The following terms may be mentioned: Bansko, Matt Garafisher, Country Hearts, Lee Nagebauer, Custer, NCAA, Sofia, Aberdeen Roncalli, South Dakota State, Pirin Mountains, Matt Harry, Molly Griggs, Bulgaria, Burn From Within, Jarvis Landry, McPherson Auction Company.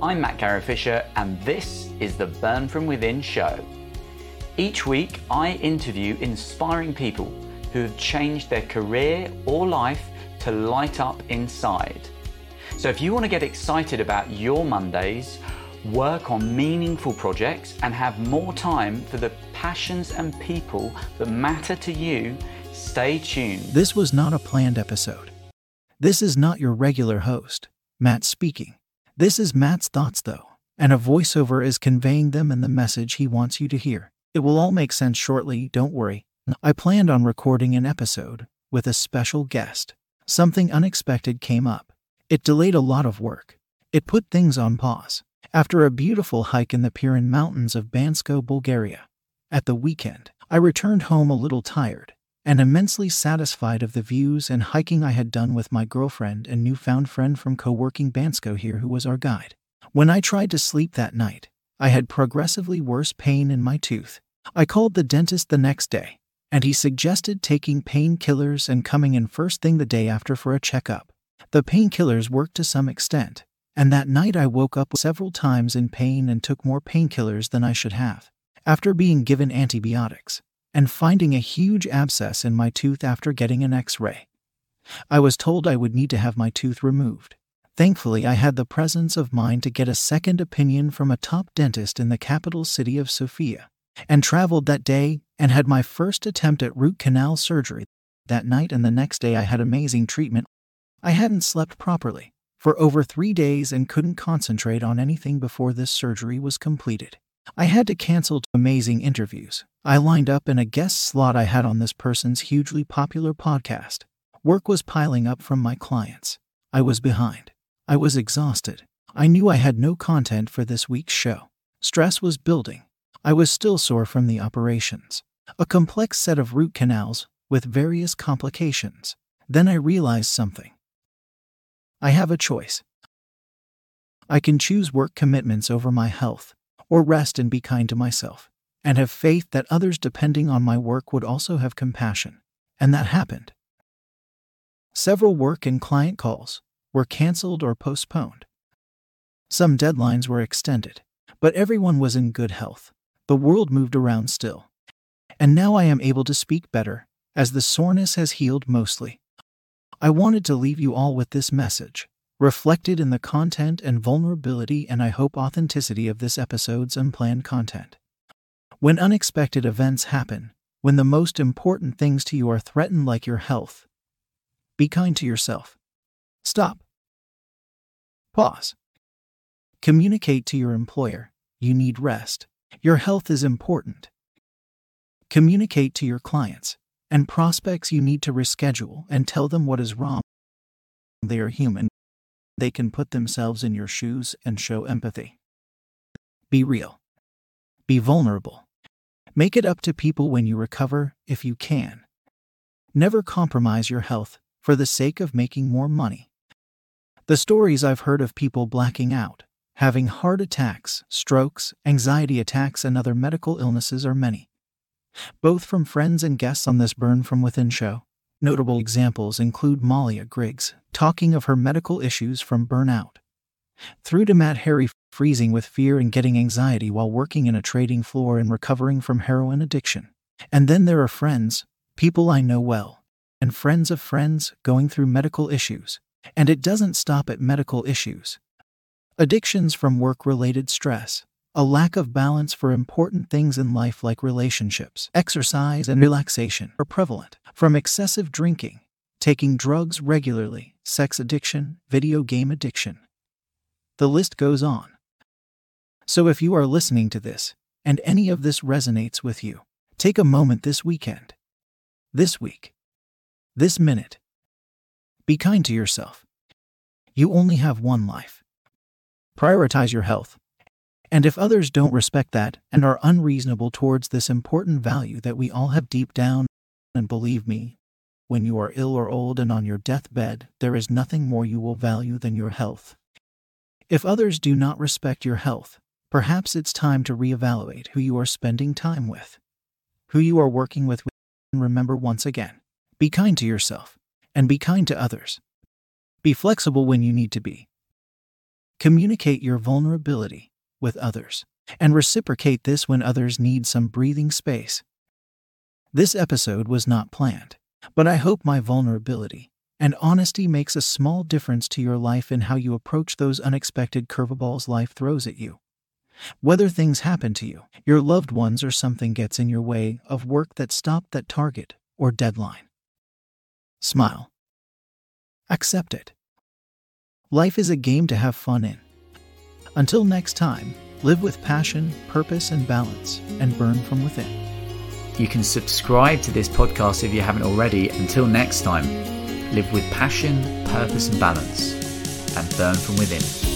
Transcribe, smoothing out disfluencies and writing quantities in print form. I'm Matt Garafisher, and this is the Burn From Within show. Each week, I interview inspiring people who have changed their career or life to light up inside. So if you want to get excited about your Mondays, work on meaningful projects, and have more time for the passions and people that matter to you, stay tuned. This was not a planned episode. This is not your regular host, Matt speaking. This is Matt's thoughts, though, and a voiceover is conveying them and the message he wants you to hear. It will all make sense shortly, don't worry. I planned on recording an episode with a special guest. Something unexpected came up. It delayed a lot of work. It put things on pause. After a beautiful hike in the Pirin Mountains of Bansko, Bulgaria, at the weekend, I returned home a little tired and immensely satisfied of the views and hiking I had done with my girlfriend and newfound friend from co-working Bansko here who was our guide. When I tried to sleep that night, I had progressively worse pain in my tooth. I called the dentist the next day, and he suggested taking painkillers and coming in first thing the day after for a checkup. The painkillers worked to some extent, and that night I woke up several times in pain and took more painkillers than I should have. After being given antibiotics, and finding a huge abscess in my tooth after getting an x-ray, I was told I would need to have my tooth removed. Thankfully, I had the presence of mind to get a second opinion from a top dentist in the capital city of Sofia, and traveled that day and had my first attempt at root canal surgery. That night and the next day I had amazing treatment. I hadn't slept properly for over 3 days and couldn't concentrate on anything before this surgery was completed. I had to cancel 2 amazing interviews I lined up in a guest slot I had on this person's hugely popular podcast. Work was piling up from my clients. I was behind. I was exhausted. I knew I had no content for this week's show. Stress was building. I was still sore from the operations. A complex set of root canals with various complications. Then I realized something. I have a choice. I can choose work commitments over my health, or rest and be kind to myself, and have faith that others depending on my work would also have compassion. And that happened. Several work and client calls were cancelled or postponed. Some deadlines were extended, but everyone was in good health. The world moved around still. And now I am able to speak better, as the soreness has healed mostly. I wanted to leave you all with this message, reflected in the content and vulnerability and I hope authenticity of this episode's unplanned content. When unexpected events happen, when the most important things to you are threatened like your health, be kind to yourself. Stop. Pause. Communicate to your employer, you need rest. Your health is important. Communicate to your clients and prospects you need to reschedule and tell them what is wrong. They are human. They can put themselves in your shoes and show empathy. Be real. Be vulnerable. Make it up to people when you recover, if you can. Never compromise your health for the sake of making more money. The stories I've heard of people blacking out, having heart attacks, strokes, anxiety attacks, and other medical illnesses are many, both from friends and guests on this Burn From Within show. Notable examples include Molly Griggs, talking of her medical issues from burnout, through to Matt Harry, freezing with fear and getting anxiety while working in a trading floor and recovering from heroin addiction. And then there are friends, people I know well, and friends of friends going through medical issues. And it doesn't stop at medical issues. Addictions from work-related stress, a lack of balance for important things in life like relationships, exercise, and relaxation are prevalent. From excessive drinking, taking drugs regularly, sex addiction, video game addiction. The list goes on. So if you are listening to this, and any of this resonates with you, take a moment this weekend, this week, this minute. Be kind to yourself. You only have one life. Prioritize your health. And if others don't respect that and are unreasonable towards this important value that we all have deep down, and believe me, when you are ill or old and on your deathbed, there is nothing more you will value than your health. If others do not respect your health, perhaps it's time to reevaluate who you are spending time with, who you are working with, and remember once again, be kind to yourself, and be kind to others. Be flexible when you need to be. Communicate your vulnerability with others, and reciprocate this when others need some breathing space. This episode was not planned, but I hope my vulnerability and honesty makes a small difference to your life in how you approach those unexpected curveballs life throws at you. Whether things happen to you, your loved ones, or something gets in your way of work that stopped that target or deadline. Smile. Accept it. Life is a game to have fun in. Until next time, live with passion, purpose, and balance, and burn from within. You can subscribe to this podcast if you haven't already. Until next time, live with passion, purpose, and balance, and burn from within.